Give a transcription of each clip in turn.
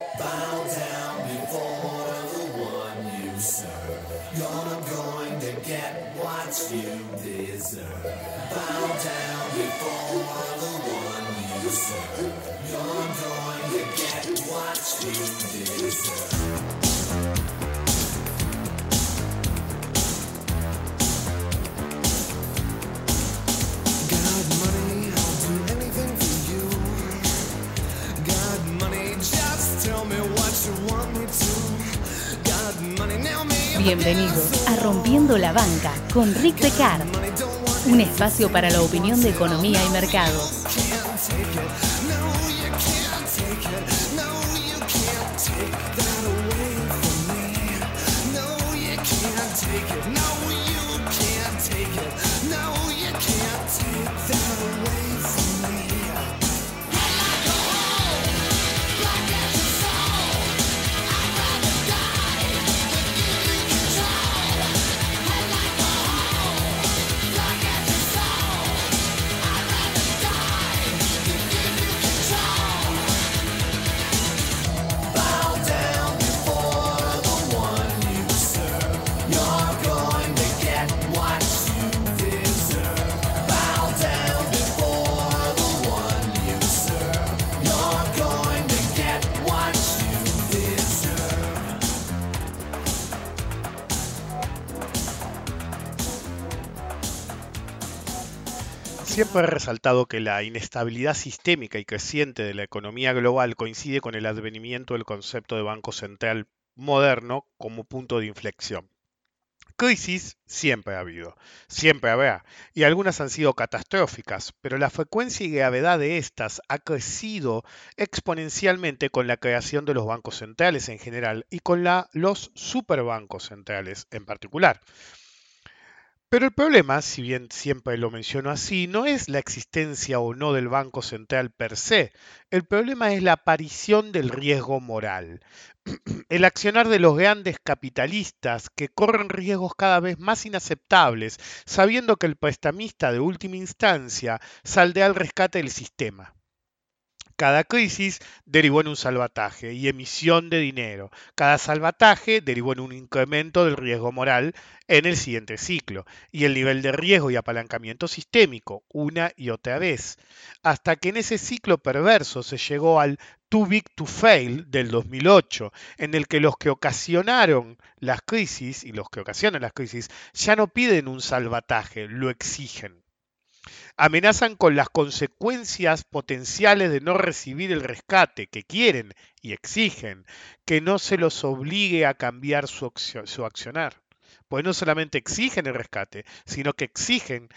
Bow down before the one you serve. You're going to get what you deserve. Bow down before the one you serve. You're going to get what you deserve. Got money, I'll do anything for you. Got money, just tell me what you want me to. Got money, now me. Bienvenidos a Rompiendo la Banca con Rick Pecard, un espacio para la opinión de economía y mercados. Siempre he resaltado que la inestabilidad sistémica y creciente de la economía global coincide con el advenimiento del concepto de banco central moderno como punto de inflexión. Crisis siempre ha habido, siempre habrá, y algunas han sido catastróficas, pero la frecuencia y gravedad de estas ha crecido exponencialmente con la creación de los bancos centrales en general y con los superbancos centrales en particular. Pero el problema, si bien siempre lo menciono así, no es la existencia o no del Banco Central per se. El problema es la aparición del riesgo moral. El accionar de los grandes capitalistas que corren riesgos cada vez más inaceptables, sabiendo que el prestamista de última instancia saldrá al rescate del sistema. Cada crisis derivó en un salvataje y emisión de dinero. Cada salvataje derivó en un incremento del riesgo moral en el siguiente ciclo y el nivel de riesgo y apalancamiento sistémico una y otra vez, hasta que en ese ciclo perverso se llegó al Too Big to Fail del 2008, en el que los que ocasionaron las crisis y los que ocasionan las crisis ya no piden un salvataje, lo exigen. Amenazan con las consecuencias potenciales de no recibir el rescate que quieren y exigen, que no se los obligue a cambiar su accionar. Pues no solamente exigen el rescate, sino que exigen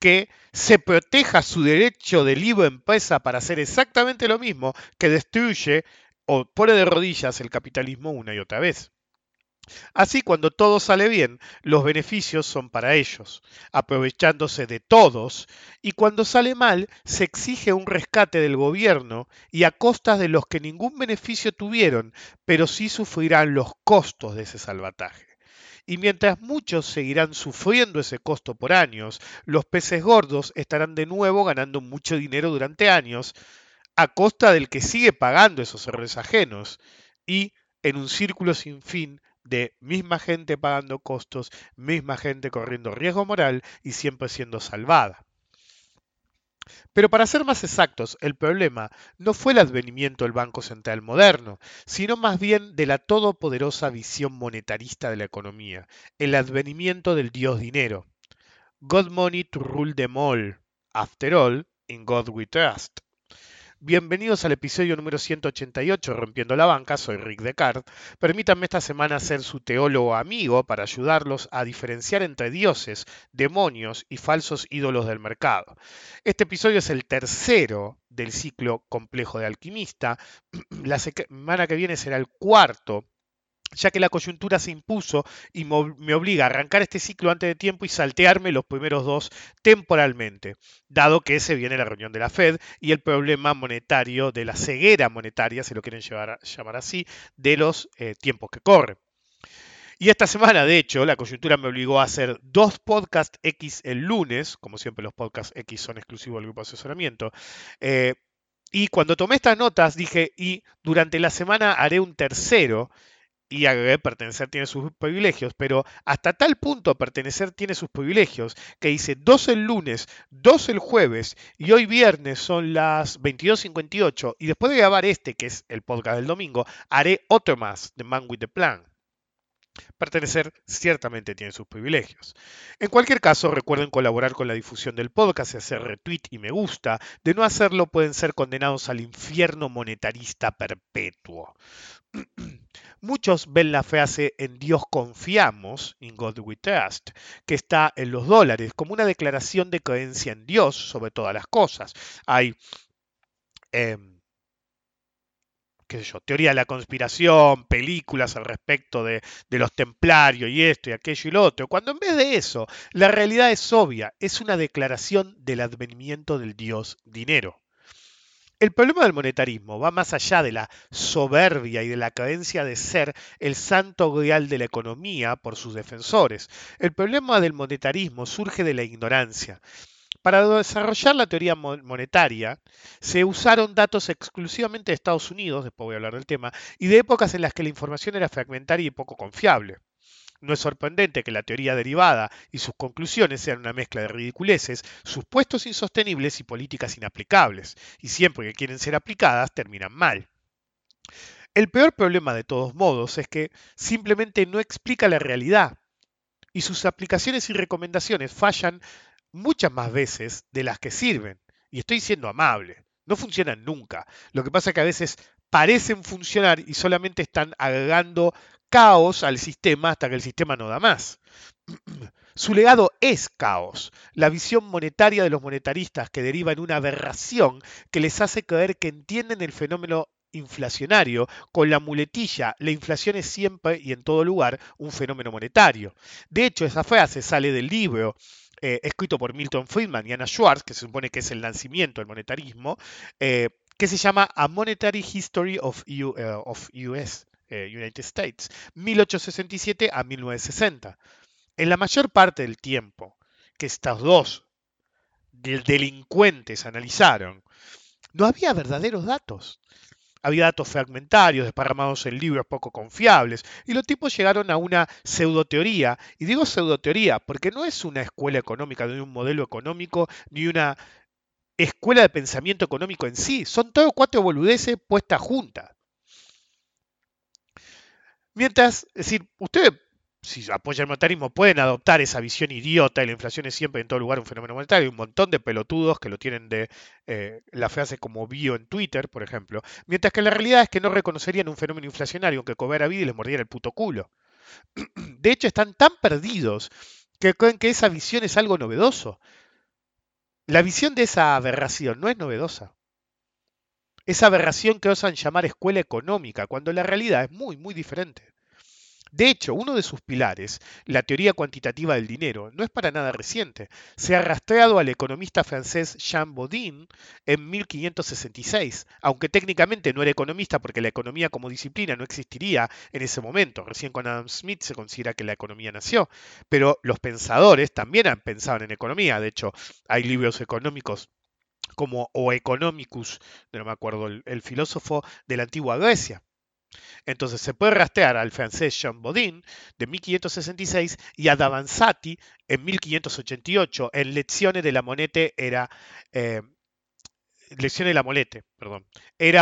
que se proteja su derecho de libre empresa para hacer exactamente lo mismo que destruye o pone de rodillas el capitalismo una y otra vez. Así, cuando todo sale bien, los beneficios son para ellos, aprovechándose de todos, y cuando sale mal, se exige un rescate del gobierno y a costas de los que ningún beneficio tuvieron, pero sí sufrirán los costos de ese salvataje. Y mientras muchos seguirán sufriendo ese costo por años, los peces gordos estarán de nuevo ganando mucho dinero durante años, a costa del que sigue pagando esos errores ajenos, y en un círculo sin fin, de misma gente pagando costos, misma gente corriendo riesgo moral y siempre siendo salvada. Pero para ser más exactos, el problema no fue el advenimiento del Banco Central moderno, sino más bien de la todopoderosa visión monetarista de la economía, el advenimiento del dios dinero. God money to rule them all. After all, in God we trust. Bienvenidos al episodio número 188, Rompiendo la Banca, soy Rick Descartes. Permítanme esta semana ser su teólogo amigo para ayudarlos a diferenciar entre dioses, demonios y falsos ídolos del mercado. Este episodio es el tercero del ciclo complejo de alquimista. La semana que viene será el cuarto, ya que la coyuntura se impuso y me obliga a arrancar este ciclo antes de tiempo y saltearme los primeros dos temporalmente, dado que se viene la reunión de la Fed y el problema monetario de la ceguera monetaria, si lo quieren llamar así, de los tiempos que corren. Y esta semana, de hecho, la coyuntura me obligó a hacer dos podcasts X el lunes, como siempre los podcasts X son exclusivos del grupo de asesoramiento, Y cuando tomé estas notas dije, y durante la semana haré un tercero, y agregué, pertenecer tiene sus privilegios, pero hasta tal punto pertenecer tiene sus privilegios, que hice 2 el lunes, 2 el jueves, y hoy viernes son las 22:58, y después de grabar este, que es el podcast del domingo, haré otro más, The Man with the Plan. Pertenecer ciertamente tiene sus privilegios. En cualquier caso, recuerden colaborar con la difusión del podcast y hacer retweet y me gusta. De no hacerlo, pueden ser condenados al infierno monetarista perpetuo. Muchos ven la frase "en Dios confiamos", "in God we trust", que está en los dólares, como una declaración de creencia en Dios sobre todas las cosas. Hay... qué sé yo, teoría de la conspiración, películas al respecto de los templarios y esto y aquello y lo otro, cuando en vez de eso, la realidad es obvia, es una declaración del advenimiento del dios dinero. El problema del monetarismo va más allá de la soberbia y de la creencia de ser el santo grial de la economía por sus defensores. El problema del monetarismo surge de la ignorancia. Para desarrollar la teoría monetaria se usaron datos exclusivamente de Estados Unidos, después voy a hablar del tema, y de épocas en las que la información era fragmentaria y poco confiable. No es sorprendente que la teoría derivada y sus conclusiones sean una mezcla de ridiculeces, supuestos insostenibles y políticas inaplicables, y siempre que quieren ser aplicadas terminan mal. El peor problema de todos modos es que simplemente no explica la realidad, y sus aplicaciones y recomendaciones fallan muchas más veces de las que sirven. Y estoy siendo amable. No funcionan nunca. Lo que pasa es que a veces parecen funcionar y solamente están agregando caos al sistema hasta que el sistema no da más. Su legado es caos. La visión monetaria de los monetaristas que deriva en una aberración que les hace creer que entienden el fenómeno inflacionario con la muletilla "la inflación es siempre y en todo lugar un fenómeno monetario". De hecho, esa frase sale del libro escrito por Milton Friedman y Anna Schwartz, que se supone que es el nacimiento del monetarismo, que se llama A Monetary History of US, United States, 1867 a 1960. En la mayor parte del tiempo que estos dos delincuentes analizaron, no había verdaderos datos. Había datos fragmentarios, desparramados en libros poco confiables, y los tipos llegaron a una pseudoteoría, y digo pseudoteoría porque no es una escuela económica, ni un modelo económico, ni una escuela de pensamiento económico en sí. Son todos 4 boludeces puestas juntas. Mientras, es decir, ustedes, si apoyan el monetarismo, pueden adoptar esa visión idiota y la inflación es siempre en todo lugar un fenómeno monetario. Hay un montón de pelotudos que lo tienen de la frase como bio en Twitter, por ejemplo. Mientras que la realidad es que no reconocerían un fenómeno inflacionario aunque cobrara vida y les mordiera el puto culo. De hecho, están tan perdidos que creen que esa visión es algo novedoso. La visión de esa aberración no es novedosa. Esa aberración que osan llamar escuela económica, cuando la realidad es muy, muy diferente. De hecho, uno de sus pilares, la teoría cuantitativa del dinero, no es para nada reciente. Se ha rastreado al economista francés Jean Bodin en 1566, aunque técnicamente no era economista porque la economía como disciplina no existiría en ese momento. Recién con Adam Smith se considera que la economía nació, pero los pensadores también han pensado en economía. De hecho, hay libros económicos como O Economicus, no me acuerdo, el filósofo de la antigua Grecia. Entonces se puede rastrear al francés Jean Bodin de 1566 y a Davanzati en 1588 en Lecciones de la Monete, era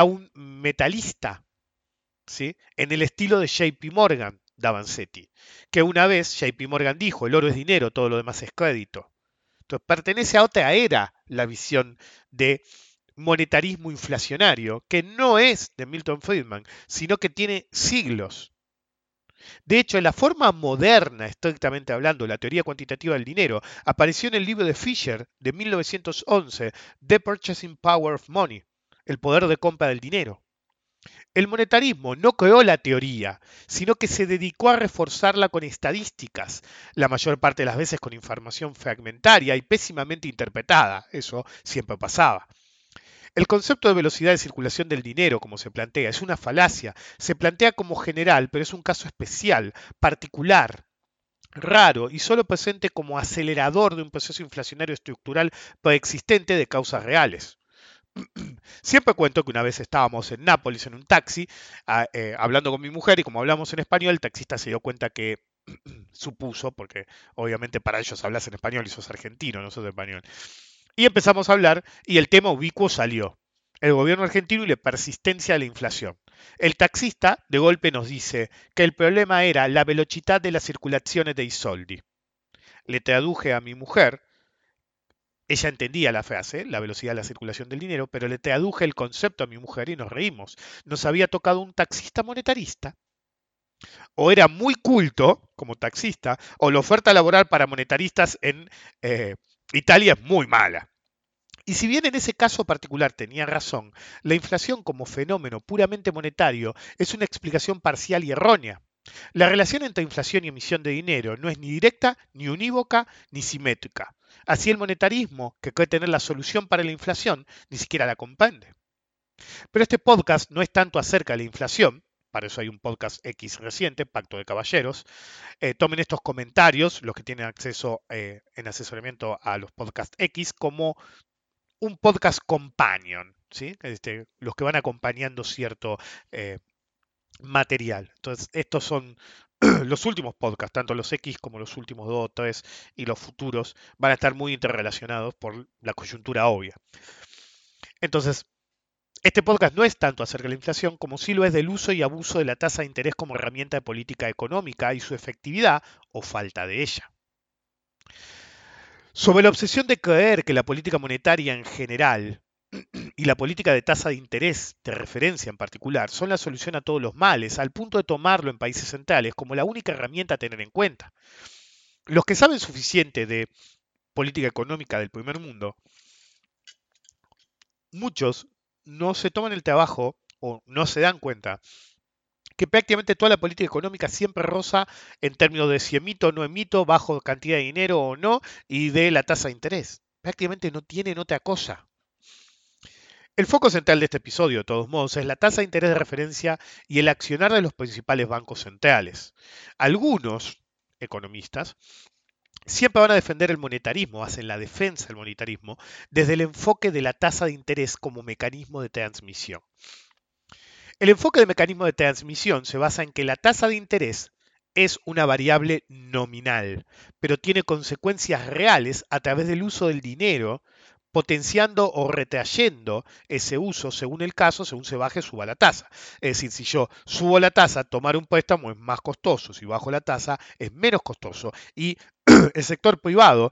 un metalista, ¿sí?, en el estilo de J.P. Morgan, Davanzati, que una vez J.P. Morgan dijo: el oro es dinero, todo lo demás es crédito. Entonces pertenece a otra era la visión de monetarismo inflacionario, que no es de Milton Friedman, sino que tiene siglos. De hecho, en la forma moderna, estrictamente hablando, la teoría cuantitativa del dinero apareció en el libro de Fisher de 1911, The Purchasing Power of Money, el poder de compra del dinero. El monetarismo no creó la teoría, sino que se dedicó a reforzarla con estadísticas, la mayor parte de las veces con información fragmentaria y pésimamente interpretada. Eso siempre pasaba. El concepto de velocidad de circulación del dinero, como se plantea, es una falacia. Se plantea como general, pero es un caso especial, particular, raro y solo presente como acelerador de un proceso inflacionario estructural preexistente de causas reales. Siempre cuento que una vez estábamos en Nápoles en un taxi hablando con mi mujer, y como hablamos en español, el taxista se dio cuenta que supuso, porque obviamente para ellos hablas en español y sos argentino, no sos español. Y empezamos a hablar y el tema ubicuo salió: el gobierno argentino y la persistencia de la inflación. El taxista de golpe nos dice que el problema era la velocidad de las circulaciones de soldi. Le traduje a mi mujer, ella entendía la frase, la velocidad de la circulación del dinero, pero le traduje el concepto a mi mujer y nos reímos. Nos había tocado un taxista monetarista. O era muy culto como taxista, o la oferta laboral para monetaristas en Italia es muy mala. Y si bien en ese caso particular tenía razón, la inflación como fenómeno puramente monetario es una explicación parcial y errónea. La relación entre inflación y emisión de dinero no es ni directa, ni unívoca, ni simétrica. Así el monetarismo, que cree tener la solución para la inflación, ni siquiera la comprende. Pero este podcast no es tanto acerca de la inflación, para eso hay un podcast X reciente, Pacto de Caballeros. Tomen estos comentarios, los que tienen acceso en asesoramiento a los podcasts X, como un podcast companion, ¿sí? Los que van acompañando cierto material. Entonces, estos son los últimos podcasts, tanto los X como los últimos 2 o 3 y los futuros, van a estar muy interrelacionados por la coyuntura obvia. Entonces, este podcast no es tanto acerca de la inflación como sí lo es del uso y abuso de la tasa de interés como herramienta de política económica y su efectividad o falta de ella. Sobre la obsesión de creer que la política monetaria en general y la política de tasa de interés de referencia en particular son la solución a todos los males, al punto de tomarlo en países centrales como la única herramienta a tener en cuenta. Los que saben suficiente de política económica del primer mundo, muchos no se toman el trabajo o no se dan cuenta que prácticamente toda la política económica siempre roza en términos de si emito o no emito, bajo cantidad de dinero o no, y de la tasa de interés. Prácticamente no tienen otra cosa. El foco central de este episodio, de todos modos, es la tasa de interés de referencia y el accionar de los principales bancos centrales. Algunos economistas siempre van a defender el monetarismo, hacen la defensa del monetarismo, desde el enfoque de la tasa de interés como mecanismo de transmisión. El enfoque del mecanismo de transmisión se basa en que la tasa de interés es una variable nominal, pero tiene consecuencias reales a través del uso del dinero, potenciando o retrayendo ese uso según el caso, según se baje o suba la tasa. Es decir, si yo subo la tasa, tomar un préstamo es más costoso, si bajo la tasa es menos costoso. Y el sector privado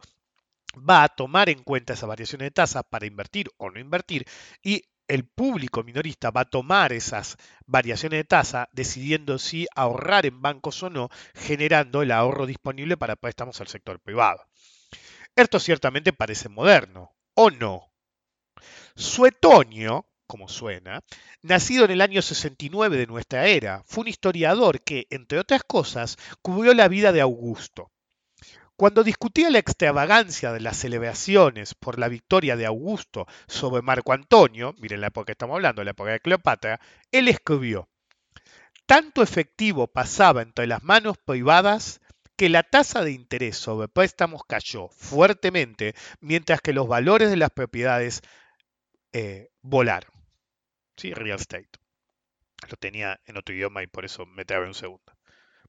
va a tomar en cuenta esas variaciones de tasa para invertir o no invertir, y el público minorista va a tomar esas variaciones de tasa decidiendo si ahorrar en bancos o no, generando el ahorro disponible para préstamos al sector privado. Esto ciertamente parece moderno, ¿o no? Suetonio, como suena, nacido en el año 69 de nuestra era, fue un historiador que, entre otras cosas, cubrió la vida de Augusto. Cuando discutía la extravagancia de las celebraciones por la victoria de Augusto sobre Marco Antonio, miren la época que estamos hablando, la época de Cleopatra, él escribió: tanto efectivo pasaba entre las manos privadas que la tasa de interés sobre préstamos cayó fuertemente, mientras que los valores de las propiedades volaron. Sí, real estate. Lo tenía en otro idioma y por eso me trabé un segundo.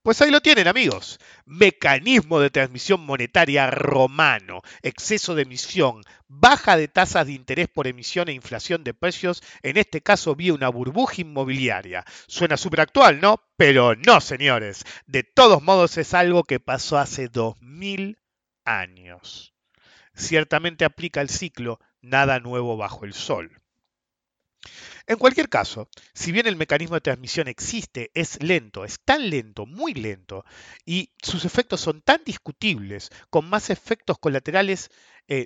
Pues ahí lo tienen, amigos. Mecanismo de transmisión monetaria romano, exceso de emisión, baja de tasas de interés por emisión e inflación de precios, en este caso vía una burbuja inmobiliaria. Suena súper actual, ¿no? Pero no, señores. De todos modos es algo que pasó hace 2000 años. Ciertamente aplica el ciclo, nada nuevo bajo el sol. En cualquier caso, si bien el mecanismo de transmisión existe, es lento, es tan lento, muy lento, y sus efectos son tan discutibles, con más efectos colaterales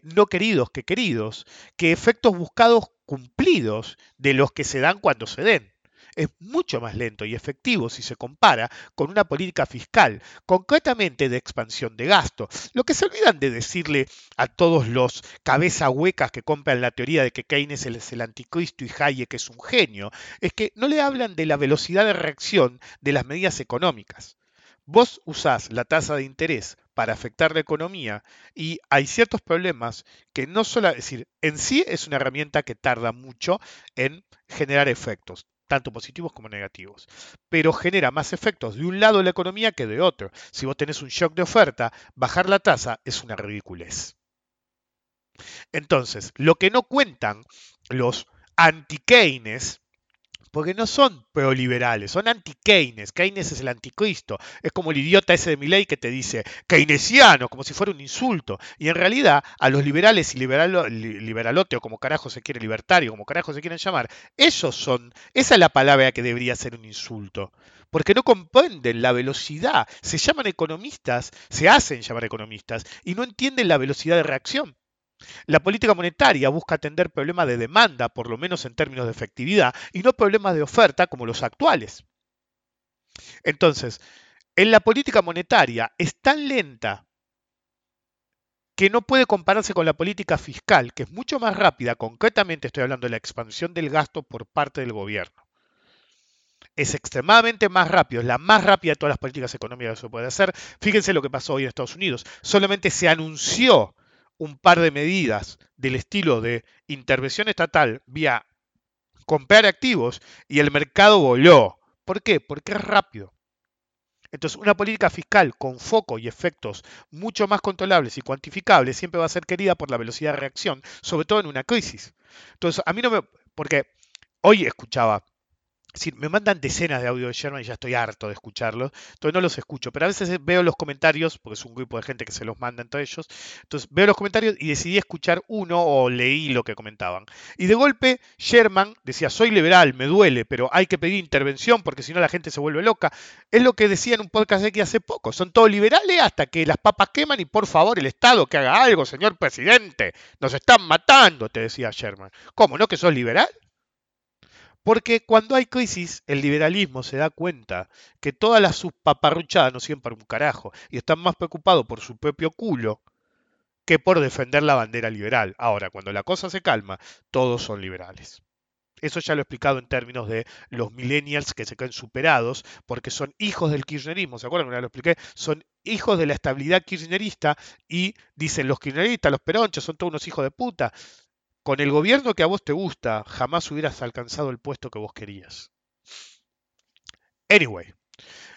no queridos que queridos, que efectos buscados cumplidos de los que se dan cuando se den. Es mucho más lento y efectivo si se compara con una política fiscal, concretamente de expansión de gasto. Lo que se olvidan de decirle a todos los cabezas huecas que compran la teoría de que Keynes es el anticristo y Hayek es un genio, es que no le hablan de la velocidad de reacción de las medidas económicas. Vos usás la tasa de interés para afectar la economía y hay ciertos problemas que no solo... Es decir, en sí es una herramienta que tarda mucho en generar efectos, tanto positivos como negativos, pero genera más efectos de un lado de la economía que de otro. Si vos tenés un shock de oferta, bajar la tasa es una ridiculez. Entonces, lo que no cuentan los anti-Keynes, porque no son proliberales, son anti-Keynes. Keynes es el anticristo. Es como el idiota ese de Milei que te dice keynesiano, como si fuera un insulto. Y en realidad, a los liberales y liberalote, o como carajo se quiere, libertario, como carajo se quieren llamar, ellos son, esa es la palabra que debería ser un insulto. Porque no comprenden la velocidad. Se llaman economistas, se hacen llamar economistas, y no entienden la velocidad de reacción. La política monetaria busca atender problemas de demanda, por lo menos en términos de efectividad, y no problemas de oferta como los actuales. Entonces, en la política monetaria es tan lenta que no puede compararse con la política fiscal, que es mucho más rápida. Concretamente estoy hablando de la expansión del gasto por parte del gobierno. Es extremadamente más rápido, es la más rápida de todas las políticas económicas que se puede hacer. Fíjense lo que pasó hoy en Estados Unidos. Solamente se anunció un par de medidas del estilo de intervención estatal vía comprar activos y el mercado voló. ¿Por qué? Porque es rápido. Entonces, una política fiscal con foco y efectos mucho más controlables y cuantificables siempre va a ser querida por la velocidad de reacción, sobre todo en una crisis. Entonces, a mí no me... Porque hoy escuchaba... Es decir, me mandan decenas de audio de Sherman y ya estoy harto de escucharlos, entonces no los escucho, pero a veces veo los comentarios, porque es un grupo de gente que se los manda entre ellos, entonces veo los comentarios y decidí escuchar uno o leí lo que comentaban. Y de golpe Sherman decía, soy liberal, me duele, pero hay que pedir intervención porque si no la gente se vuelve loca. Es lo que decía en un podcast aquí hace poco, son todos liberales hasta que las papas queman y por favor el Estado que haga algo, señor presidente, nos están matando, te decía Sherman. ¿Cómo no que sos liberal? Porque cuando hay crisis, el liberalismo se da cuenta que todas las paparruchadas no sirven para un carajo y están más preocupados por su propio culo que por defender la bandera liberal. Ahora, cuando la cosa se calma, todos son liberales. Eso ya lo he explicado en términos de los millennials que se caen superados porque son hijos del kirchnerismo. ¿Se acuerdan que una vez lo expliqué? Son hijos de la estabilidad kirchnerista y dicen los kirchneristas, los peronchos, son todos unos hijos de puta. Con el gobierno que a vos te gusta, jamás hubieras alcanzado el puesto que vos querías. Anyway,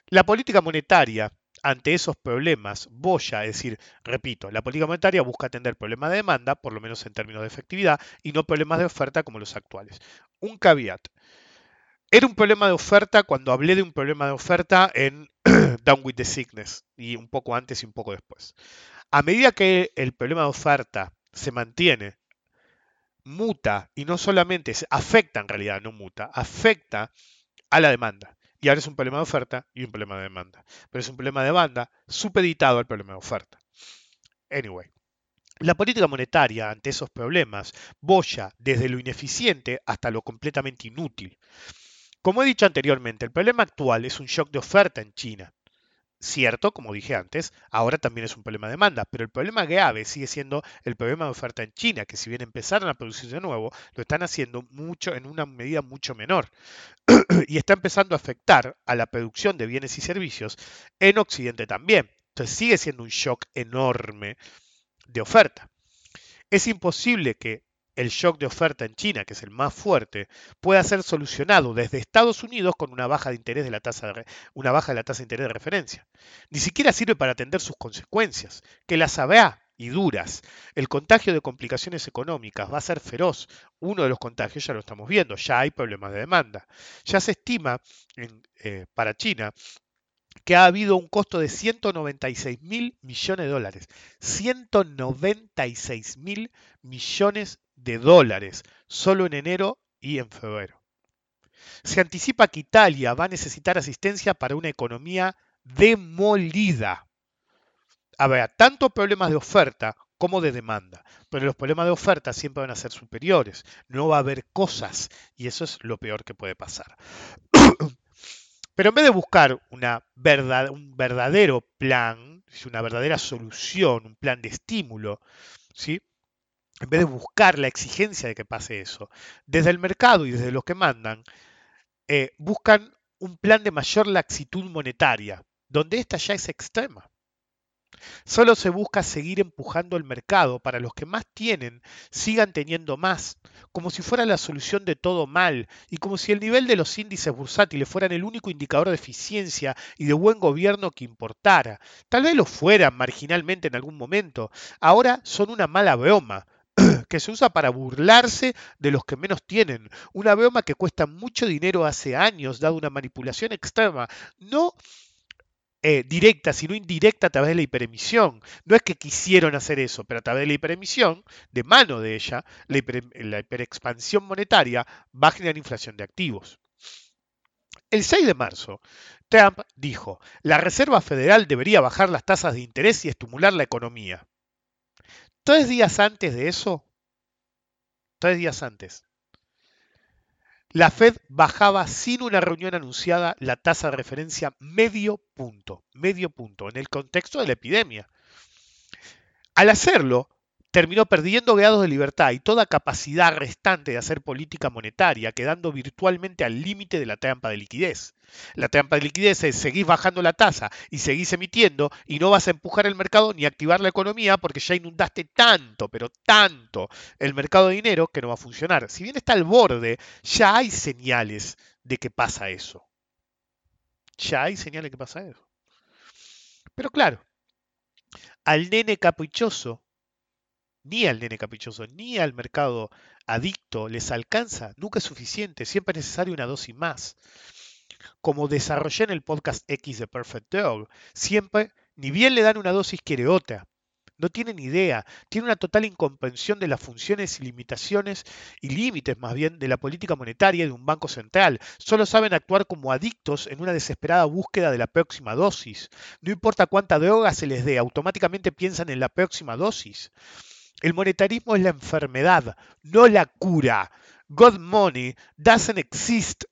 la política monetaria, ante esos problemas, boya, es decir, repito, la política monetaria busca atender problemas de demanda, por lo menos en términos de efectividad, y no problemas de oferta como los actuales. Un caveat. Era un problema de oferta cuando hablé de un problema de oferta en Down with the Sickness, y un poco antes y un poco después. A medida que el problema de oferta se mantiene, muta y no solamente afecta, en realidad no muta, afecta a la demanda. Y ahora es un problema de oferta y un problema de demanda. Pero es un problema de demanda supeditado al problema de oferta. Anyway, la política monetaria ante esos problemas boya desde lo ineficiente hasta lo completamente inútil. Como he dicho anteriormente, el problema actual es un shock de oferta en China. Cierto, como dije antes, ahora también es un problema de demanda, pero el problema grave sigue siendo el problema de oferta en China, que si bien empezaron a producir de nuevo, lo están haciendo mucho en una medida mucho menor y está empezando a afectar a la producción de bienes y servicios en Occidente también. Entonces sigue siendo un shock enorme de oferta. Es imposible que el shock de oferta en China, que es el más fuerte, puede ser solucionado desde Estados Unidos con una baja de interés de la tasa de interés de referencia. Ni siquiera sirve para atender sus consecuencias, que las habrá y duras. El contagio de complicaciones económicas va a ser feroz. Uno de los contagios ya lo estamos viendo, ya hay problemas de demanda. Ya se estima para China que ha habido un costo de 196 mil millones de dólares. 196 mil millones de dólares solo en enero y en febrero. Se anticipa que Italia va a necesitar asistencia para una economía demolida. Habrá tanto problemas de oferta como de demanda, pero los problemas de oferta siempre van a ser superiores. No va a haber cosas y eso es lo peor que puede pasar. Pero en vez de buscar un verdadero plan, una verdadera solución, un plan de estímulo, ¿sí? En vez de buscar la exigencia de que pase eso, desde el mercado y desde los que mandan, buscan un plan de mayor laxitud monetaria donde ésta ya es extrema. Solo se busca seguir empujando el mercado para los que más tienen sigan teniendo más, como si fuera la solución de todo mal y como si el nivel de los índices bursátiles fueran el único indicador de eficiencia y de buen gobierno que importara. Tal vez lo fueran marginalmente en algún momento. Ahora son una mala broma que se usa para burlarse de los que menos tienen. Una broma que cuesta mucho dinero hace años, dado una manipulación extrema. No directa, sino indirecta a través de la hiperemisión. No es que quisieron hacer eso, pero a través de la hiperemisión, de mano de ella, la hiperexpansión monetaria va a generar inflación de activos. El 6 de marzo, Trump dijo: la Reserva Federal debería bajar las tasas de interés y estimular la economía. 3 días antes de eso, 3 días antes, la Fed bajaba sin una reunión anunciada la tasa de referencia medio punto, en el contexto de la epidemia. Al hacerlo, terminó perdiendo grados de libertad y toda capacidad restante de hacer política monetaria, quedando virtualmente al límite de la trampa de liquidez. La trampa de liquidez es: seguís bajando la tasa y seguís emitiendo y no vas a empujar el mercado ni activar la economía porque ya inundaste tanto, pero tanto, el mercado de dinero que no va a funcionar. Si bien está al borde, ya hay señales de que pasa eso. Pero claro, ni al mercado adicto les alcanza. Nunca es suficiente. Siempre es necesaria una dosis más. Como desarrollé en el podcast X de Perfect Dog, siempre, ni bien le dan una dosis, quiere otra. No tienen idea. Tiene una total incomprensión de las funciones y limitaciones, y límites más bien, de la política monetaria de un banco central. Solo saben actuar como adictos en una desesperada búsqueda de la próxima dosis. No importa cuánta droga se les dé, automáticamente piensan en la próxima dosis. El monetarismo es la enfermedad, no la cura. God money doesn't exist,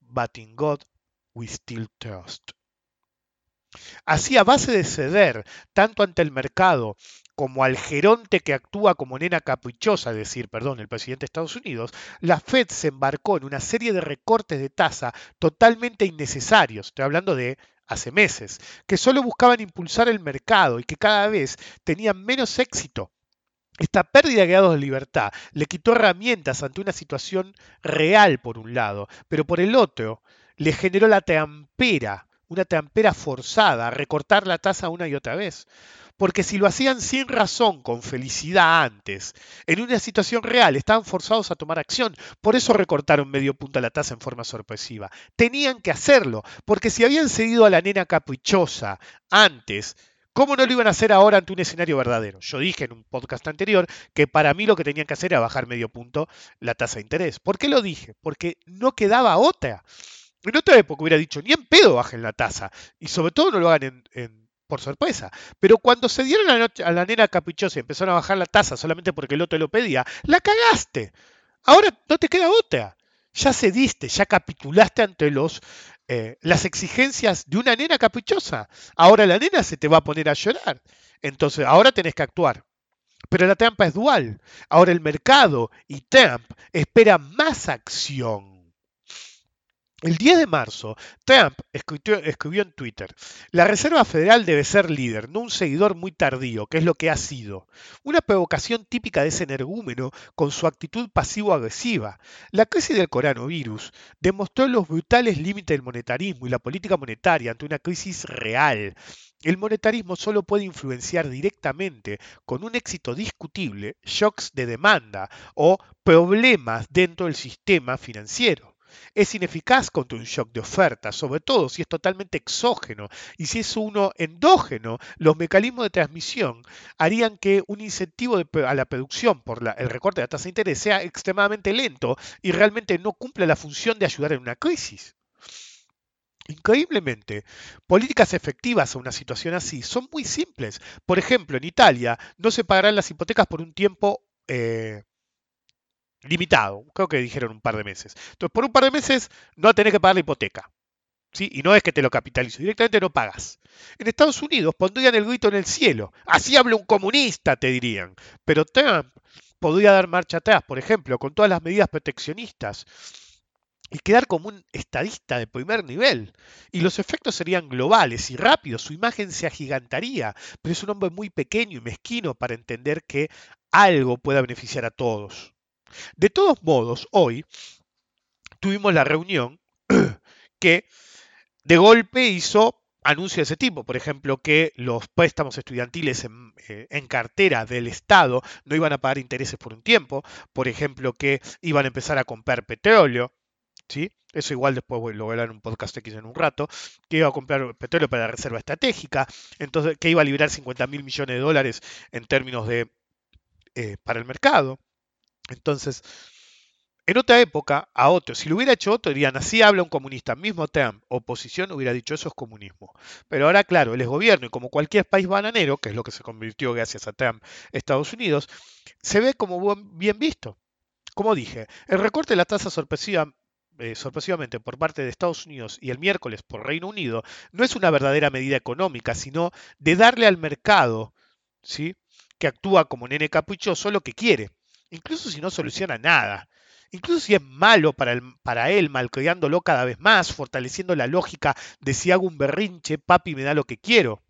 but in God we still trust. Así, a base de ceder, tanto ante el mercado como al geronte que actúa como nena caprichosa, es decir, el presidente de Estados Unidos, la Fed se embarcó en una serie de recortes de tasa totalmente innecesarios, estoy hablando de hace meses, que solo buscaban impulsar el mercado y que cada vez tenían menos éxito. Esta pérdida de grados de libertad le quitó herramientas ante una situación real por un lado, pero por el otro le generó la trampera, una trampera forzada, a recortar la tasa una y otra vez. Porque si lo hacían sin razón, con felicidad antes, en una situación real estaban forzados a tomar acción. Por eso recortaron medio punto a la tasa en forma sorpresiva. Tenían que hacerlo, porque si habían cedido a la nena caprichosa antes, ¿cómo no lo iban a hacer ahora ante un escenario verdadero? Yo dije en un podcast anterior que para mí lo que tenían que hacer era bajar medio punto la tasa de interés. ¿Por qué lo dije? Porque no quedaba otra. En otra época hubiera dicho: ni en pedo bajen la tasa. Y sobre todo no lo hagan por sorpresa. Pero cuando se dieron a la nena caprichosa y empezaron a bajar la tasa solamente porque el otro lo pedía, la cagaste. Ahora no te queda otra. Ya cediste, ya capitulaste ante las exigencias de una nena caprichosa. Ahora la nena se te va a poner a llorar. Entonces ahora tenés que actuar. Pero la trampa es dual. Ahora el mercado y Trump esperan más acción. El 10 de marzo, Trump escribió en Twitter: la Reserva Federal debe ser líder, no un seguidor muy tardío, que es lo que ha sido. Una provocación típica de ese energúmeno con su actitud pasivo-agresiva. La crisis del coronavirus demostró los brutales límites del monetarismo y la política monetaria ante una crisis real. El monetarismo solo puede influenciar directamente, con un éxito discutible, shocks de demanda o problemas dentro del sistema financiero. Es ineficaz contra un shock de oferta, sobre todo si es totalmente exógeno, y si es uno endógeno, los mecanismos de transmisión harían que un incentivo a la producción por el recorte de la tasa de interés sea extremadamente lento y realmente no cumpla la función de ayudar en una crisis. Increíblemente, políticas efectivas a una situación así son muy simples. Por ejemplo, en Italia no se pagarán las hipotecas por un tiempo limitado, creo que dijeron un par de meses. Entonces, por un par de meses no tenés que pagar la hipoteca, ¿sí? Y no es que te lo capitalizo, directamente no pagas. En Estados Unidos pondrían el grito en el cielo. Así habla un comunista, te dirían. Pero Trump podría dar marcha atrás, por ejemplo, con todas las medidas proteccionistas. y quedar como un estadista de primer nivel. Y los efectos serían globales y rápidos, su imagen se agigantaría, pero es un hombre muy pequeño y mezquino para entender que algo pueda beneficiar a todos. De todos modos, hoy tuvimos la reunión que de golpe hizo anuncios de ese tipo. Por ejemplo, que los préstamos estudiantiles en cartera del Estado no iban a pagar intereses por un tiempo. Por ejemplo, que iban a empezar a comprar petróleo. ¿Sí? Eso igual después lo voy a hablar en un podcast X en un rato. Que iba a comprar petróleo para la reserva estratégica. Entonces, que iba a liberar $50.000 millones en términos de para el mercado. Entonces, en otra época, a otro, si lo hubiera hecho otro, dirían, así habla un comunista, mismo Trump, oposición, hubiera dicho, eso es comunismo. Pero ahora, claro, él es gobierno y como cualquier país bananero, que es lo que se convirtió gracias a Trump, Estados Unidos, se ve como bien visto. Como dije, el recorte de la tasa sorpresivamente por parte de Estados Unidos y el miércoles por Reino Unido no es una verdadera medida económica, sino de darle al mercado, ¿sí?, que actúa como nene caprichoso, lo que quiere, incluso si no soluciona nada. Incluso si es malo para él, malcriándolo cada vez más, fortaleciendo la lógica de si hago un berrinche, papi me da lo que quiero.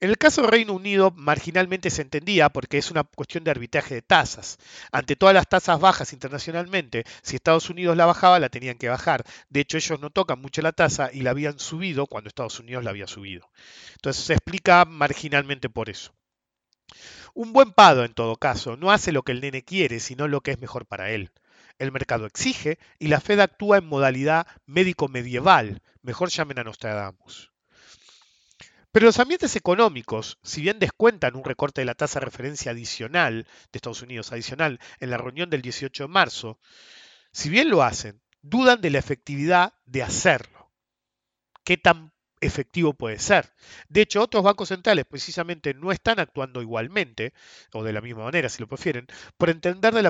En el caso del Reino Unido, marginalmente se entendía porque es una cuestión de arbitraje de tasas. Ante todas las tasas bajas internacionalmente, si Estados Unidos la bajaba, la tenían que bajar. De hecho, ellos no tocan mucho la tasa y la habían subido cuando Estados Unidos la había subido. Entonces se explica marginalmente por eso. Un buen padre, en todo caso, no hace lo que el nene quiere, sino lo que es mejor para él. El mercado exige y la Fed actúa en modalidad médico-medieval. Mejor llamen a Nostradamus. Pero los ambientes económicos, si bien descuentan un recorte de la tasa de referencia adicional de Estados Unidos en la reunión del 18 de marzo, si bien lo hacen, dudan de la efectividad de hacerlo. ¿Qué tan efectivo puede ser? De hecho, otros bancos centrales precisamente no están actuando igualmente, o de la misma manera si lo prefieren, por entender que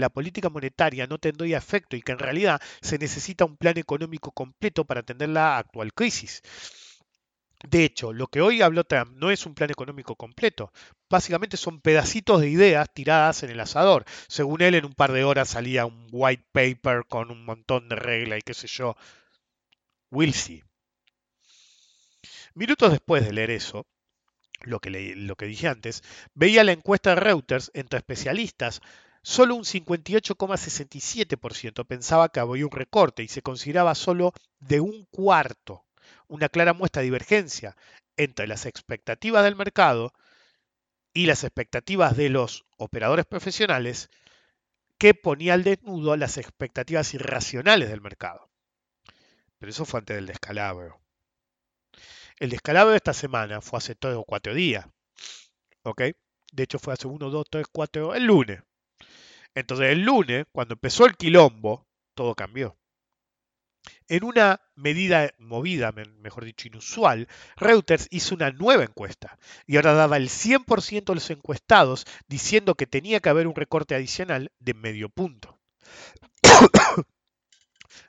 la política monetaria no tendría efecto y que en realidad se necesita un plan económico completo para atender la actual crisis. De hecho, lo que hoy habló Trump no es un plan económico completo. Básicamente son pedacitos de ideas tiradas en el asador. Según él, en un par de horas salía un white paper con un montón de reglas y qué sé yo. We'll see. Minutos después de leer eso, lo que dije antes, veía la encuesta de Reuters entre especialistas. Solo un 58,67% pensaba que había un recorte y se consideraba solo de un cuarto. Una clara muestra de divergencia entre las expectativas del mercado y las expectativas de los operadores profesionales, que ponía al desnudo las expectativas irracionales del mercado. Pero eso fue antes del descalabro. El descalabro de esta semana fue hace 3 o 4 días. ¿Ok? De hecho fue hace 1, 2, 3, 4... el lunes. Entonces el lunes, cuando empezó el quilombo, todo cambió. En una movida inusual, Reuters hizo una nueva encuesta. Y ahora daba el 100% de los encuestados diciendo que tenía que haber un recorte adicional de medio punto.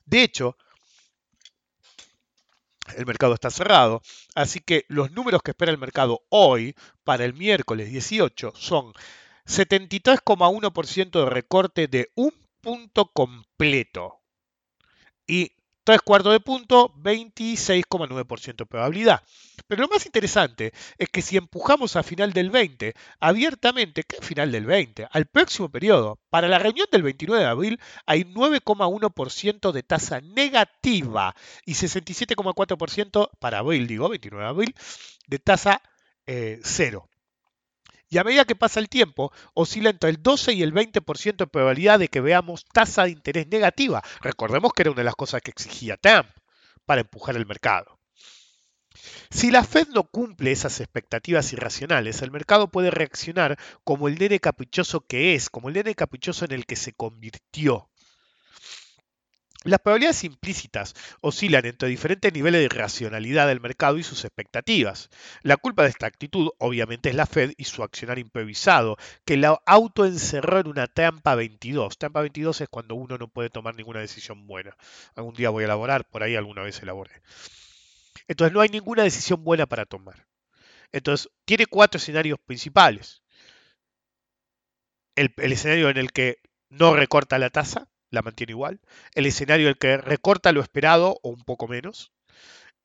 De hecho, el mercado está cerrado, así que los números que espera el mercado hoy para el miércoles 18 son 73,1% de recorte de un punto completo y 3/4 de punto, 26,9% de probabilidad. Pero lo más interesante es que si empujamos a final del 20, abiertamente, ¿qué final del 20? Al próximo periodo, para la reunión del 29 de abril, hay 9,1% de tasa negativa y 67,4% para abril, 29 de abril, de tasa cero. Y a medida que pasa el tiempo, oscila entre el 12 y el 20% de probabilidad de que veamos tasa de interés negativa. Recordemos que era una de las cosas que exigía Trump para empujar el mercado. Si la Fed no cumple esas expectativas irracionales, el mercado puede reaccionar como el nene caprichoso que es, como el nene caprichoso en el que se convirtió. Las probabilidades implícitas oscilan entre diferentes niveles de irracionalidad del mercado y sus expectativas. La culpa de esta actitud obviamente es la Fed y su accionar improvisado, que la autoencerró en una trampa 22. Trampa 22 es cuando uno no puede tomar ninguna decisión buena. Algún día voy a elaborar, por ahí alguna vez elaboré. Entonces no hay ninguna decisión buena para tomar. Entonces tiene 4 escenarios principales. El escenario en el que no recorta la tasa, la mantiene igual. El escenario en el que recorta lo esperado o un poco menos,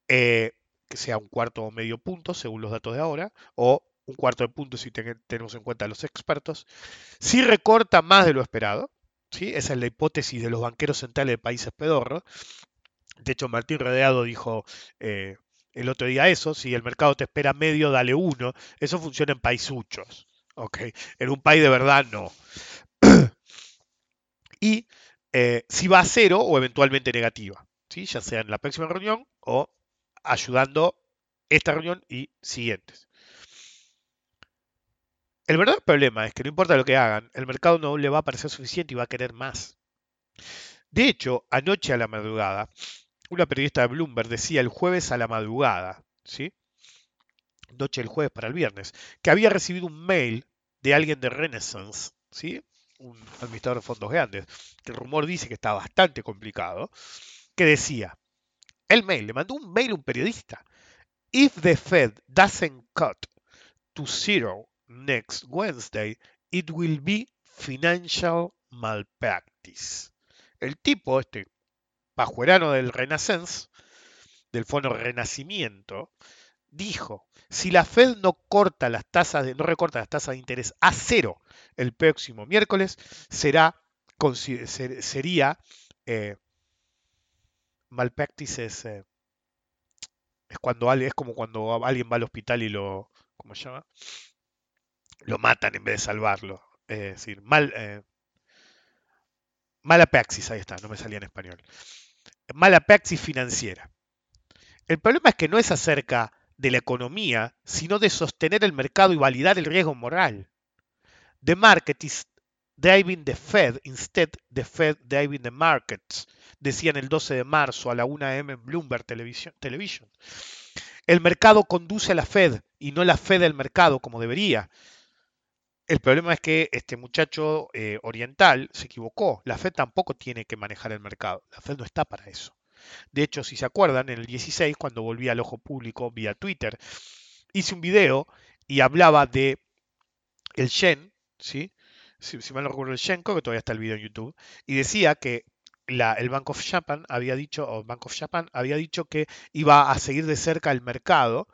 que sea un cuarto o medio punto, según los datos de ahora, o un cuarto de punto si tenemos en cuenta a los expertos. Si recorta más de lo esperado, ¿sí? Esa es la hipótesis de los banqueros centrales de países pedorros. De hecho, Martín Rodeado dijo el otro día eso: si el mercado te espera medio, dale uno. Eso funciona en paisuchos, ¿okay? En un país de verdad, no. Y si va a cero o eventualmente negativa, ¿sí? Ya sea en la próxima reunión o ayudando esta reunión y siguientes. El verdadero problema es que no importa lo que hagan, el mercado no le va a parecer suficiente y va a querer más. De hecho, anoche a la madrugada, una periodista de Bloomberg decía el jueves a la madrugada, ¿sí? Noche del jueves para el viernes, que había recibido un mail de alguien de Renaissance, ¿sí? Un administrador de fondos grandes, que el rumor dice que está bastante complicado, que decía, el mail, le mandó un mail a un periodista, if the Fed doesn't cut to zero next Wednesday, it will be financial malpractice. El tipo, este pajuerano del Renaissance, del Fondo Renacimiento, dijo, si la Fed no recorta las tasas de interés a cero el próximo miércoles, sería malpractices, es como cuando alguien va al hospital y lo, ¿cómo se llama? Lo matan en vez de salvarlo. Es decir, mala praxis, ahí está, no me salía en español. Mala praxis financiera. El problema es que no es acerca de la economía, sino de sostener el mercado y validar el riesgo moral. The market is driving the Fed, instead the Fed driving the markets, decían el 12 de marzo a la 1 a.m. en Bloomberg Television. El mercado conduce a la Fed y no la Fed al mercado como debería. El problema es que este muchacho oriental se equivocó. La Fed tampoco tiene que manejar el mercado. La Fed no está para eso. De hecho, si se acuerdan, en el 16, cuando volví al ojo público vía Twitter, hice un video y hablaba de el yen, ¿sí? Si mal no recuerdo, el yen, creo que todavía está el video en YouTube, y decía que el Bank of Japan había dicho que iba a seguir de cerca el mercado.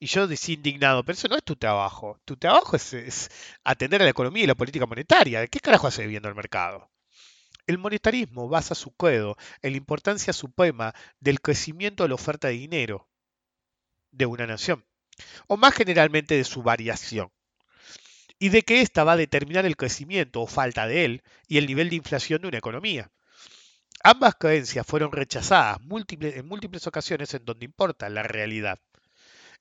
Y yo decía indignado, pero eso no es tu trabajo. Tu trabajo es atender a la economía y la política monetaria. ¿De qué carajo hace viviendo el mercado? El monetarismo basa su credo en la importancia suprema del crecimiento de la oferta de dinero de una nación, o más generalmente de su variación, y de que ésta va a determinar el crecimiento o falta de él y el nivel de inflación de una economía. Ambas creencias fueron rechazadas en múltiples ocasiones en donde importa la realidad.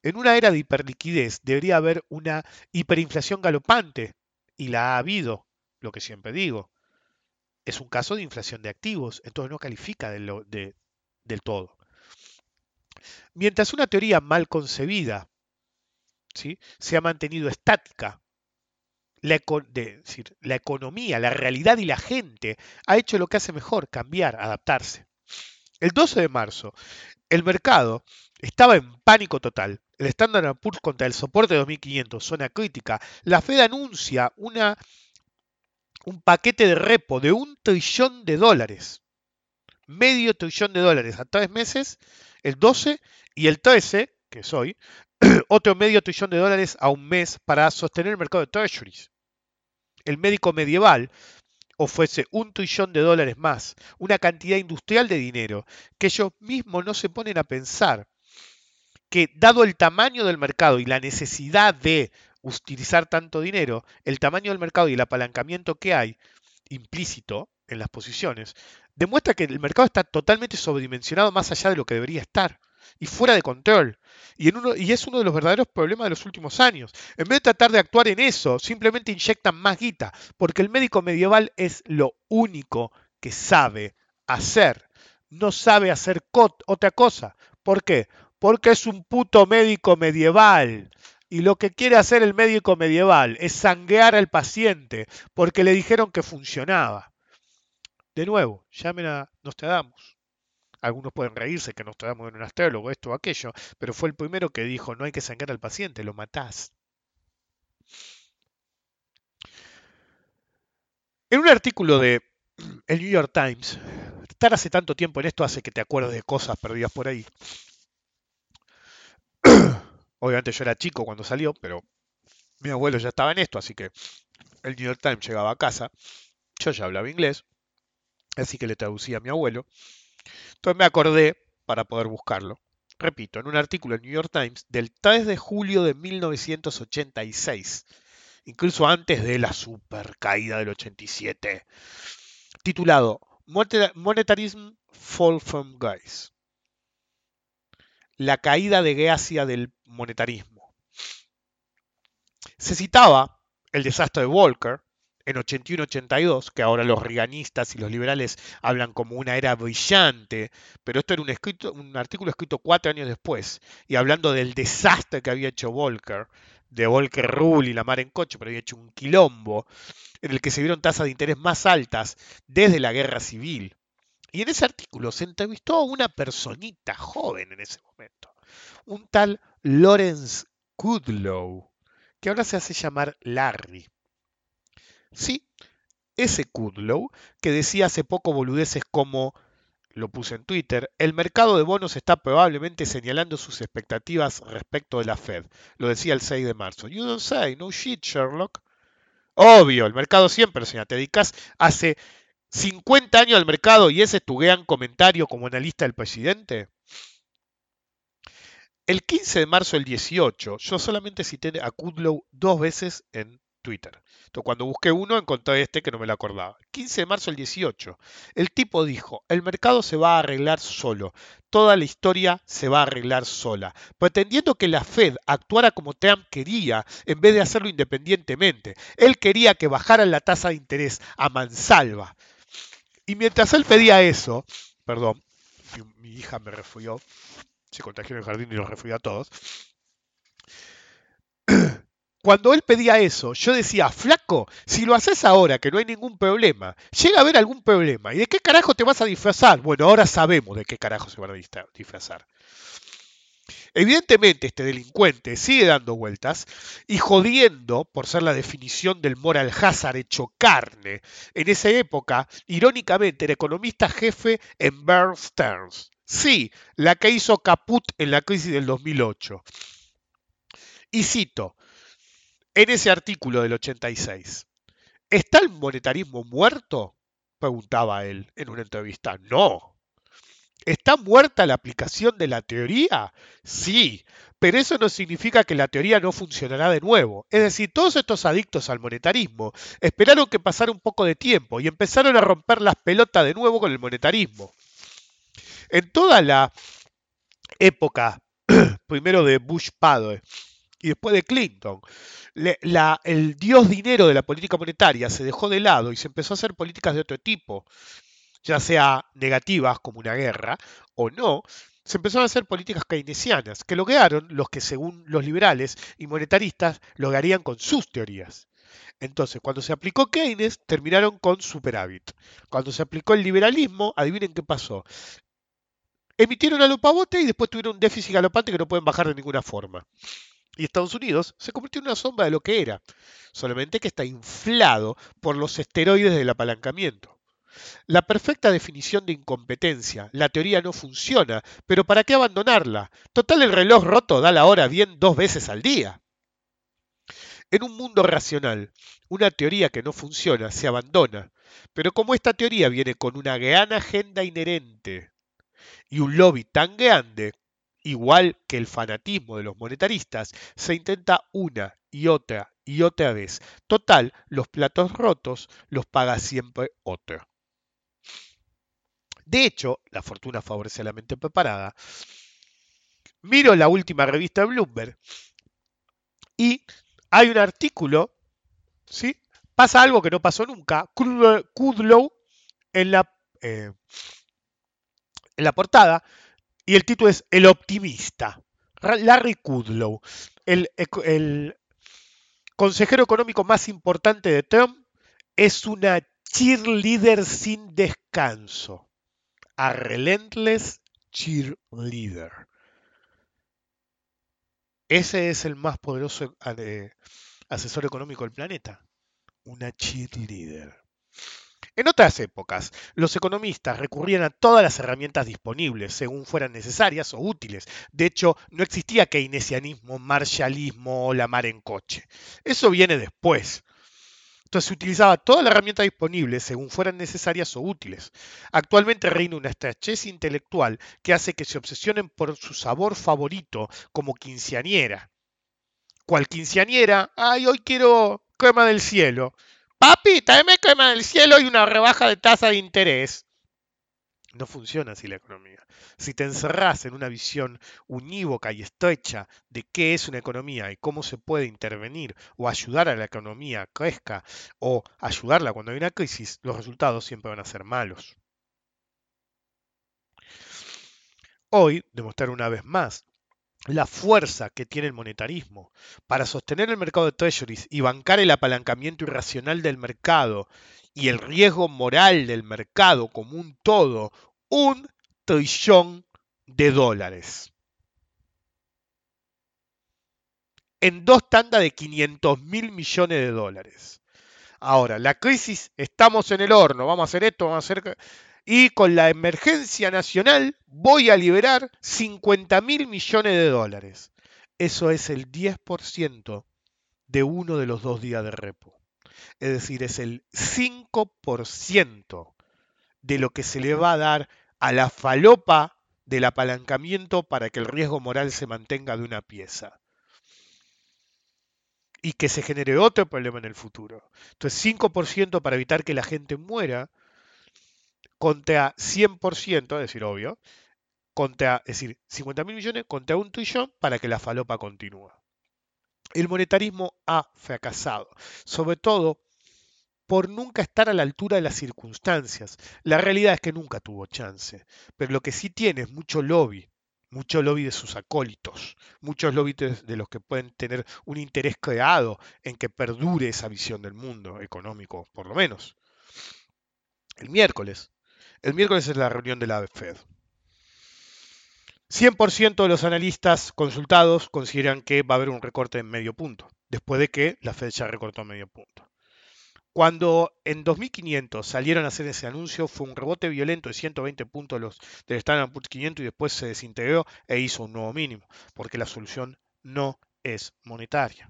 En una era de hiperliquidez debería haber una hiperinflación galopante, y la ha habido, lo que siempre digo. Es un caso de inflación de activos, entonces no califica del todo. Mientras una teoría mal concebida, ¿sí?, se ha mantenido estática, la economía, la realidad y la gente ha hecho lo que hace mejor, cambiar, adaptarse. El 12 de marzo, el mercado estaba en pánico total. El Standard & Poor's contra el soporte de 2500, zona crítica. La Fed anuncia un paquete de repo de $1 trillón, medio trillón de dólares a 3 meses, el 12 y el 13, que es hoy, otro medio trillón de dólares a 1 mes para sostener el mercado de treasuries. El médico medieval ofrece $1 trillón más, una cantidad industrial de dinero que ellos mismos no se ponen a pensar que, dado el tamaño del mercado y la necesidad de utilizar tanto dinero, el tamaño del mercado y el apalancamiento que hay implícito en las posiciones, demuestra que el mercado está totalmente sobredimensionado más allá de lo que debería estar y fuera de control. Y es uno de los verdaderos problemas de los últimos años. En vez de tratar de actuar en eso, simplemente inyectan más guita, porque el médico medieval es lo único que sabe hacer. No sabe hacer otra cosa. ¿Por qué? Porque es un puto médico medieval. Y lo que quiere hacer el médico medieval es sanguear al paciente, porque le dijeron que funcionaba. De nuevo, llamen a Nostradamus. Algunos pueden reírse que Nostradamus era un astrólogo, esto o aquello, pero fue el primero que dijo, no hay que sangrar al paciente, lo matás. En un artículo de el New York Times. Estar hace tanto tiempo en esto hace que te acuerdes de cosas perdidas por ahí. Obviamente yo era chico cuando salió, pero mi abuelo ya estaba en esto, así que el New York Times llegaba a casa. Yo ya hablaba inglés, así que le traducía a mi abuelo. Entonces me acordé para poder buscarlo. Repito, en un artículo del New York Times del 3 de julio de 1986, incluso antes de la supercaída del 87, titulado Monetarism Fall from Grace. La caída de gracia del monetarismo. Se citaba el desastre de Volcker en 81-82, que ahora los reaganistas y los liberales hablan como una era brillante, pero esto era un artículo escrito 4 años después, y hablando del desastre que había hecho Volcker, de Volcker Rule y la mar en coche, pero había hecho un quilombo, en el que se vieron tasas de interés más altas desde la guerra civil. Y en ese artículo se entrevistó a una personita joven en ese momento, un tal Lawrence Kudlow, que ahora se hace llamar Larry. Sí, ese Kudlow que decía hace poco boludeces como, lo puse en Twitter, el mercado de bonos está probablemente señalando sus expectativas respecto de la Fed. Lo decía el 6 de marzo. You don't say, no shit, Sherlock. Obvio, el mercado siempre, señora, te dedicas hace 50 años al mercado y ese es tu gran comentario como analista del presidente. El 15 de marzo del 18, yo solamente cité a Kudlow 2 veces en Twitter. Entonces, cuando busqué uno, encontré este que no me lo acordaba. 15 de marzo del 18. El tipo dijo, el mercado se va a arreglar solo. Toda la historia se va a arreglar sola. Pretendiendo que la Fed actuara como Trump quería, en vez de hacerlo independientemente. Él quería que bajaran la tasa de interés a mansalva. Y mientras él pedía eso, perdón, mi hija me resfrió, se contagió en el jardín y los resfrió a todos. Cuando él pedía eso, yo decía, flaco, si lo haces ahora que no hay ningún problema, llega a haber algún problema, ¿y de qué carajo te vas a disfrazar? Bueno, ahora sabemos de qué carajo se van a disfrazar. Evidentemente, este delincuente sigue dando vueltas y jodiendo, por ser la definición del moral hazard hecho carne. En esa época, irónicamente, era economista jefe en Bear Stearns. Sí, la que hizo caput en la crisis del 2008. Y cito, en ese artículo del 86, ¿está el monetarismo muerto? Preguntaba él en una entrevista. No. ¿Está muerta la aplicación de la teoría? Sí, pero eso no significa que la teoría no funcionará de nuevo. Es decir, todos estos adictos al monetarismo esperaron que pasara un poco de tiempo y empezaron a romper las pelotas de nuevo con el monetarismo. En toda la época, primero de Bush padre, y después de Clinton, el dios dinero de la política monetaria se dejó de lado y se empezó a hacer políticas de otro tipo, ya sea negativas como una guerra o no, se empezaron a hacer políticas keynesianas, que lograron los que según los liberales y monetaristas lograrían con sus teorías. Entonces, cuando se aplicó Keynes, terminaron con superávit. Cuando se aplicó el liberalismo, adivinen qué pasó. Emitieron a lo pavote y después tuvieron un déficit galopante que no pueden bajar de ninguna forma. Y Estados Unidos se convirtió en una sombra de lo que era, solamente que está inflado por los esteroides del apalancamiento. La perfecta definición de incompetencia, la teoría no funciona, pero ¿para qué abandonarla? Total, el reloj roto da la hora bien 2 veces al día. En un mundo racional, una teoría que no funciona se abandona, pero como esta teoría viene con una gran agenda inherente y un lobby tan grande, igual que el fanatismo de los monetaristas, se intenta una y otra vez. Total, los platos rotos los paga siempre otro. De hecho, la fortuna favorece a la mente preparada. Miro la última revista de Bloomberg y hay un artículo, ¿sí? Pasa algo que no pasó nunca. Kudlow en la portada. Y el título es El optimista. Larry Kudlow, el consejero económico más importante de Trump, es una cheerleader sin descanso. A relentless cheerleader. Ese es el más poderoso asesor económico del planeta. Una cheerleader. En otras épocas, los economistas recurrían a todas las herramientas disponibles, según fueran necesarias o útiles. De hecho, no existía keynesianismo, marshalismo o la mar en coche. Eso viene después. Entonces se utilizaba toda la herramienta disponible según fueran necesarias o útiles. Actualmente reina una estrechez intelectual que hace que se obsesionen por su sabor favorito como quinceañera. ¿Cuál quinceañera? Ay, hoy quiero crema del cielo. Papi, tráeme crema del cielo y una rebaja de tasa de interés. No funciona así la economía. Si te encerrás en una visión unívoca y estrecha de qué es una economía y cómo se puede intervenir o ayudar a la economía a crezca o ayudarla cuando hay una crisis, los resultados siempre van a ser malos. Hoy, demostrar una vez más la fuerza que tiene el monetarismo para sostener el mercado de treasuries y bancar el apalancamiento irracional del mercado y el riesgo moral del mercado como un todo, $1 trillón. En dos tandas de $500 mil millones. Ahora, la crisis, estamos en el horno, vamos a hacer esto, vamos a hacer... Y con la emergencia nacional voy a liberar $50 mil millones. Eso es el 10% de uno de los 2 días de repo. Es decir, es el 5% de lo que se le va a dar a la falopa del apalancamiento para que el riesgo moral se mantenga de una pieza. Y que se genere otro problema en el futuro. Entonces, 5% para evitar que la gente muera, contra 100%, es decir, obvio, contra, es decir, 50 mil millones contra $1 trillón para que la falopa continúe. El monetarismo ha fracasado, sobre todo por nunca estar a la altura de las circunstancias. La realidad es que nunca tuvo chance, pero lo que sí tiene es mucho lobby de sus acólitos, muchos lobbies de los que pueden tener un interés creado en que perdure esa visión del mundo económico, por lo menos. El miércoles es la reunión de la Fed. 100% de los analistas consultados consideran que va a haber un recorte en medio punto, después de que la Fed ya recortó medio punto. Cuando en 2500 salieron a hacer ese anuncio, fue un rebote violento de 120 puntos del Standard Poor's 500 y después se desintegró e hizo un nuevo mínimo, porque la solución no es monetaria.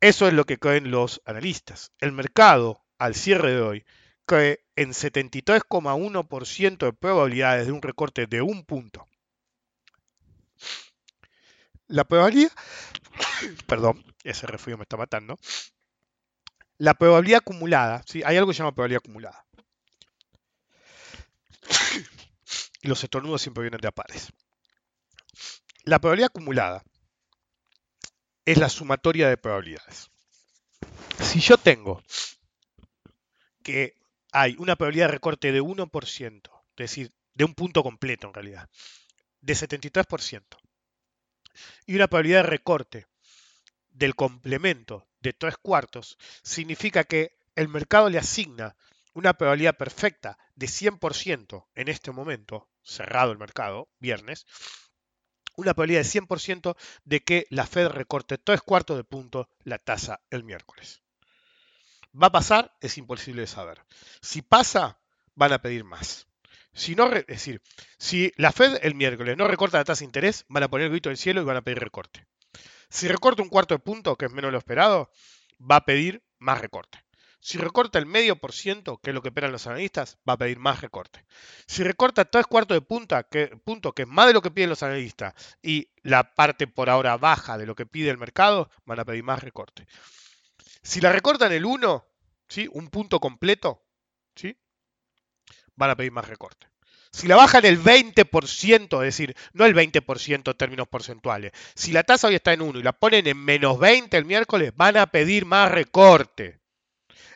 Eso es lo que creen los analistas. El mercado, al cierre de hoy, cree en 73,1% de probabilidades de un recorte de 1 punto. La probabilidad... Perdón, ese refrío me está matando. La probabilidad acumulada, ¿sí? Hay algo que se llama probabilidad acumulada. Y los estornudos siempre vienen de a pares. La probabilidad acumulada es la sumatoria de probabilidades. Si yo tengo que hay una probabilidad de recorte de 1%, es decir, de 1 punto completo en realidad, de 73%, y una probabilidad de recorte del complemento de 3/4, significa que el mercado le asigna una probabilidad perfecta de 100% en este momento, cerrado el mercado, viernes, una probabilidad de 100% de que la Fed recorte 3/4 de punto la tasa el miércoles. ¿Va a pasar? Es imposible de saber. Si pasa, van a pedir más. Si no, es decir, si la Fed el miércoles no recorta la tasa de interés, van a poner el grito del cielo y van a pedir recorte. Si recorta 1/4 de punto, que es menos lo esperado, va a pedir más recorte. Si recorta el 0,5%, que es lo que esperan los analistas, va a pedir más recorte. Si recorta 3/4 de punto, que es más de lo que piden los analistas, y la parte por ahora baja de lo que pide el mercado, van a pedir más recorte. Si la recortan el 1, ¿sí? 1 punto completo, ¿sí? Van a pedir más recorte. Si la bajan el 20%, es decir, no el 20% en términos porcentuales, si la tasa hoy está en 1 y la ponen en -20 el miércoles, van a pedir más recorte.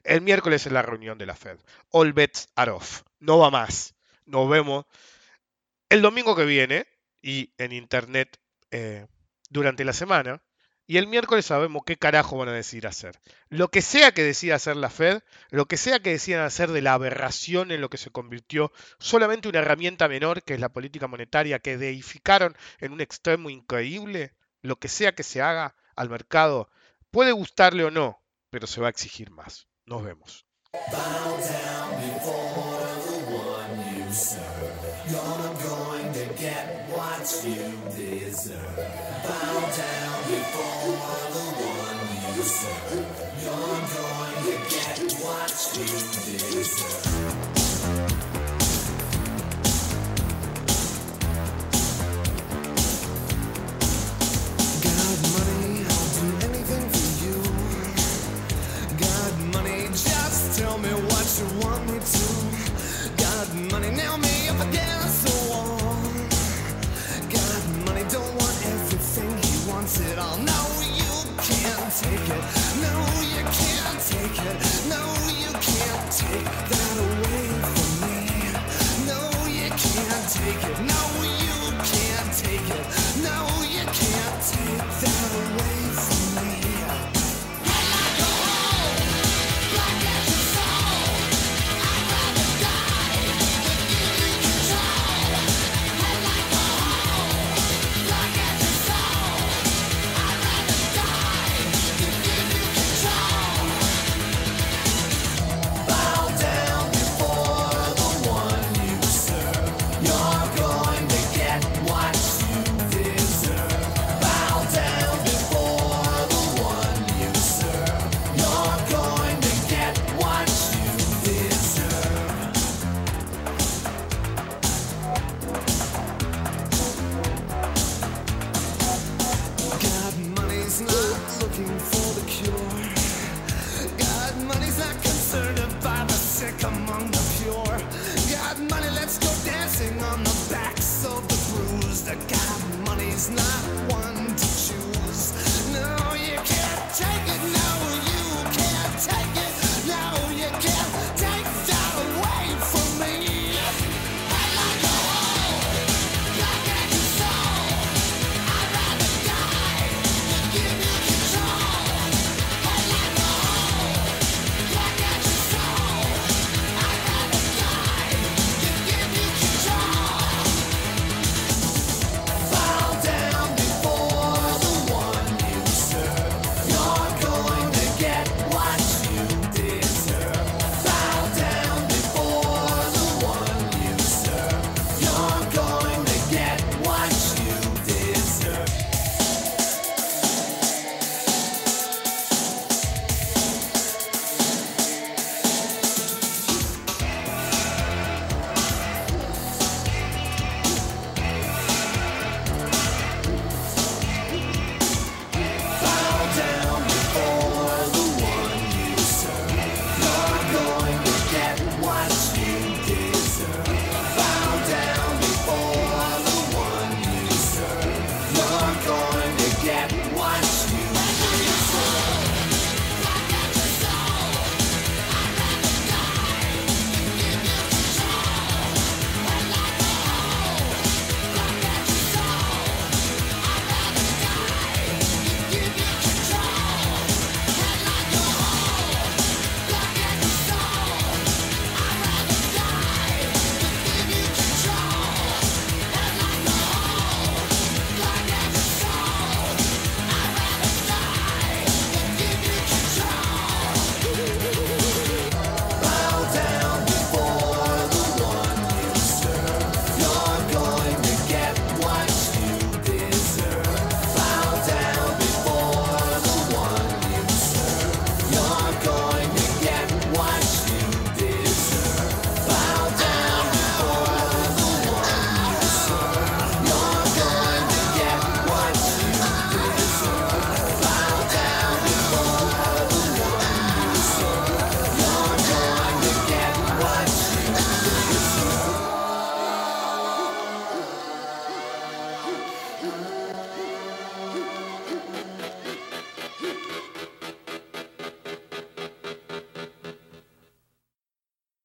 El miércoles es la reunión de la Fed. All bets are off. No va más. Nos vemos el domingo que viene y en internet durante la semana. Y el miércoles sabemos qué carajo van a decidir hacer. Lo que sea que decida hacer la Fed, lo que sea que decidan hacer de la aberración en lo que se convirtió solamente una herramienta menor, que es la política monetaria, que deificaron en un extremo increíble, lo que sea que se haga al mercado, puede gustarle o no, pero se va a exigir más. Nos vemos. Bow down before the one you serve. Y'all are going to get what you deserve. Bow down before the one you serve. Y'all are going to get what you deserve.